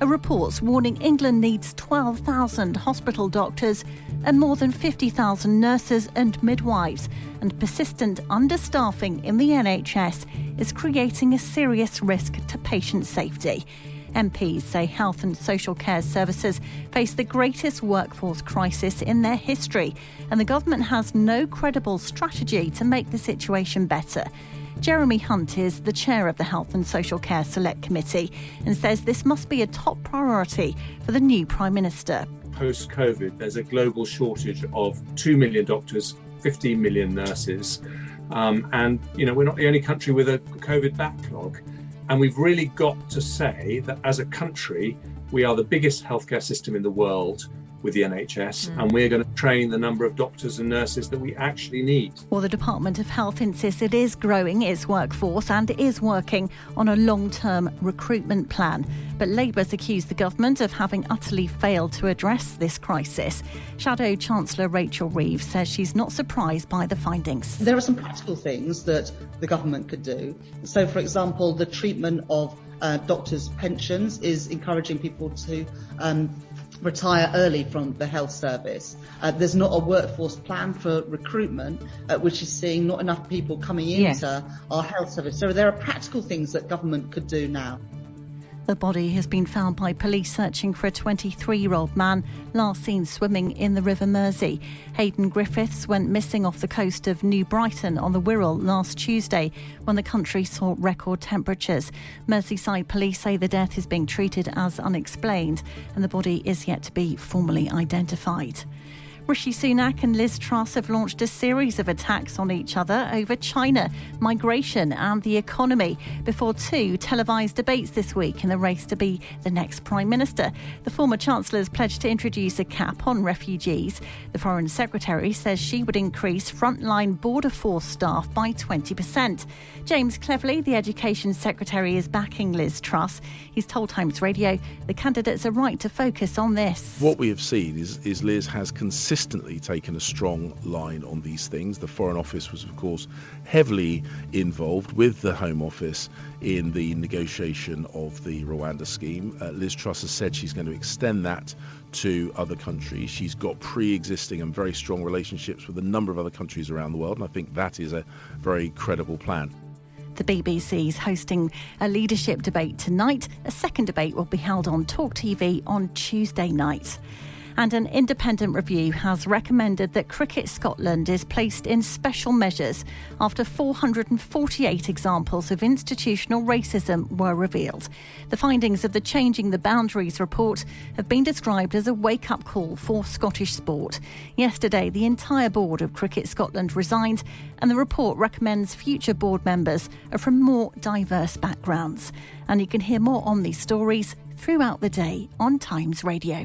A report's warning England needs 12,000 hospital doctors and more than 50,000 nurses and midwives, and persistent understaffing in the NHS is creating a serious risk to patient safety. MPs say health and social care services face the greatest workforce crisis in their history, and the government has no credible strategy to make the situation better. Jeremy Hunt is the chair of the Health and Social Care Select Committee and says this must be a top priority for the new Prime Minister. Post-COVID, there's a global shortage of 2 million doctors, 15 million nurses, and we're not the only country with a COVID backlog. And we've really got to say that as a country, we are the biggest healthcare system in the world with the NHS, and we're going to train the number of doctors and nurses that we actually need. Well, the Department of Health insists it is growing its workforce and is working on a long-term recruitment plan. But Labour's accused the government of having utterly failed to address this crisis. Shadow Chancellor Rachel Reeves says she's not surprised by the findings. There are some practical things that the government could do. So, for example, the treatment of doctors' pensions is encouraging people to retire early from the health service. There's not a workforce plan for recruitment, which is seeing not enough people coming into our health service. So there are practical things that government could do now. The body has been found by police searching for a 23-year-old man last seen swimming in the River Mersey. Hayden Griffiths went missing off the coast of New Brighton on the Wirral last Tuesday when the country saw record temperatures. Merseyside police say the death is being treated as unexplained and the body is yet to be formally identified. Rishi Sunak and Liz Truss have launched a series of attacks on each other over China, migration and the economy before two televised debates this week in the race to be the next Prime Minister. The former Chancellor's pledged to introduce a cap on refugees. The Foreign Secretary says she would increase frontline border force staff by 20%. James Cleverly, the Education Secretary, is backing Liz Truss. He's told Times Radio the candidates are right to focus on this. What we have seen is Liz has consistently taken a strong line on these things. The Foreign Office was, of course, heavily involved with the Home Office in the negotiation of the Rwanda scheme. Liz Truss has said she's going to extend that to other countries. She's got pre-existing and very strong relationships with a number of other countries around the world, and I think that is a very credible plan. The BBC's hosting a leadership debate tonight. A second debate will be held on Talk TV on Tuesday night. And an independent review has recommended that Cricket Scotland is placed in special measures after 448 examples of institutional racism were revealed. The findings of the Changing the Boundaries report have been described as a wake-up call for Scottish sport. Yesterday, the entire board of Cricket Scotland resigned, and the report recommends future board members are from more diverse backgrounds. And you can hear more on these stories throughout the day on Times Radio.